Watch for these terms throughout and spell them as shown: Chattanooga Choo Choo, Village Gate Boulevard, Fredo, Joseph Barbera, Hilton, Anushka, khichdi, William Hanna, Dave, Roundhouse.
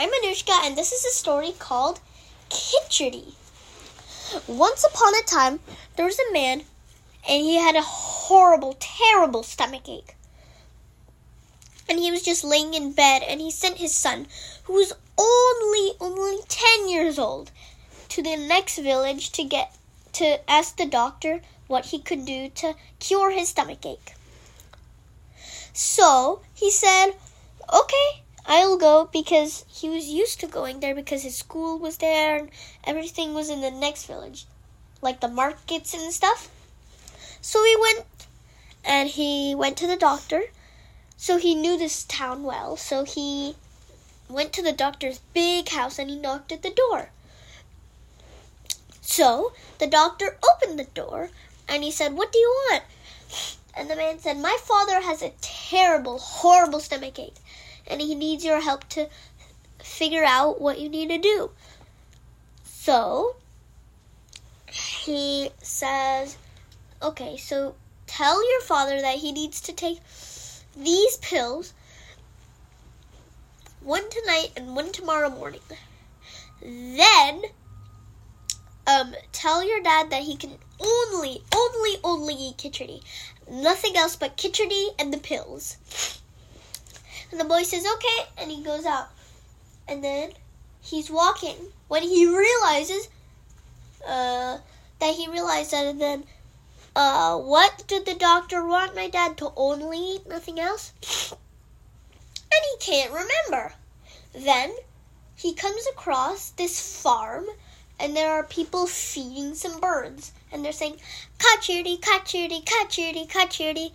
I'm Anushka, and this is a story called Khichdi. Once upon a time, there was a man, and he had a horrible, terrible stomachache. And he was just laying in bed, and he sent his son, who was only 10 years old, to the next village to ask the doctor what he could do to cure his stomachache. So he said, "Okay, I'll go," because he was used to going there because his school was there and everything was in the next village, like the markets and stuff. So he went, and he went to the doctor. So he knew this town well, so he went to the doctor's big house and he knocked at the door. So the doctor opened the door and he said, "What do you want?" And the man said, "My father has a terrible, horrible stomachache, and he needs your help to figure out what you need to do." So he says, "Okay, so tell your father that he needs to take these pills, one tonight and one tomorrow morning. Then tell your dad that he can only eat khichdi. Nothing else but khichdi and the pills." And the boy says, "Okay," and he goes out. And then he's walking when he realizes what did the doctor want my dad to only eat, nothing else? And he can't remember. Then he comes across this farm, and there are people feeding some birds. And they're saying, "Khichdi, khichdi, khichdi, khichdi."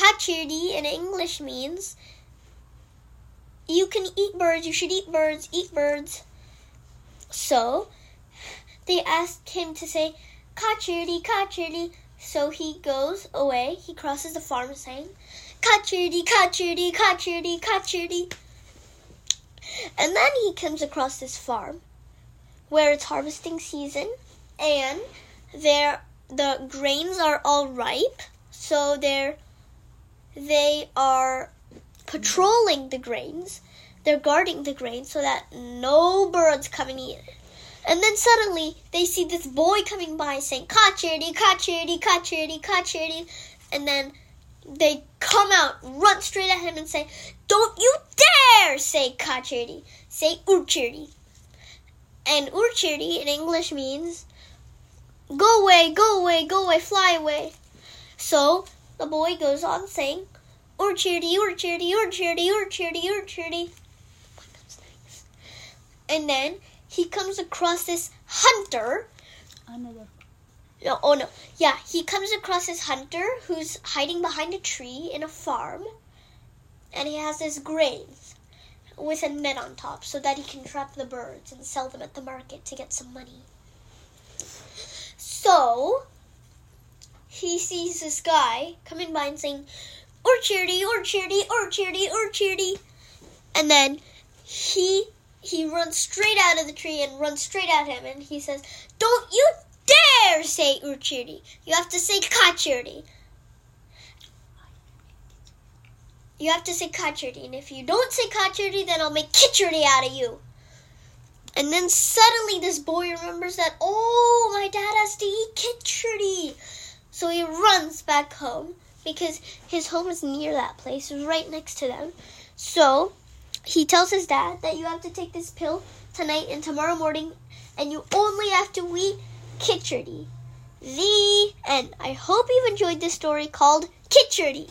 Khichdi in English means, you can eat birds, you should eat birds. So they asked him to say, "Khichdi, khichdi." So he goes away, he crosses the farm saying, "Khichdi, khichdi, khichdi, khichdi." And then he comes across this farm where it's harvesting season, and the grains are all ripe, so they are patrolling the grains. They're guarding the grains so that no birds come and eat it. And then suddenly they see this boy coming by saying, "Khichdi, khichdi, khichdi, khichdi." And then they come out, run straight at him and say, "Don't you dare say khichdi. Say urchirdi." And urchirdi in English means, "Go away, go away, go away, fly away." So the boy goes on saying, "Urchirdi, urchirdi, urchirdi, urchirdi, urchirdi." And then he comes across this hunter. He comes across this hunter who's hiding behind a tree in a farm. And he has his grains with a net on top so that he can trap the birds and sell them at the market to get some money. So he sees this guy coming by and saying, "Urchirdi, urchirdi, urchirdi, urchirdi." And then he runs straight out of the tree and runs straight at him. And he says, "Don't you dare say urchirdi. You have to say khichdi. You have to say khichdi. And if you don't say khichdi, then I'll make khichdi out of you." And then suddenly this boy remembers that, "Oh, my dad has to eat khichdi." So he runs back home because his home is near that place, right next to them. So he tells his dad that you have to take this pill tonight and tomorrow morning, and you only have to eat khichdi. The end. I hope you've enjoyed this story called Khichdi.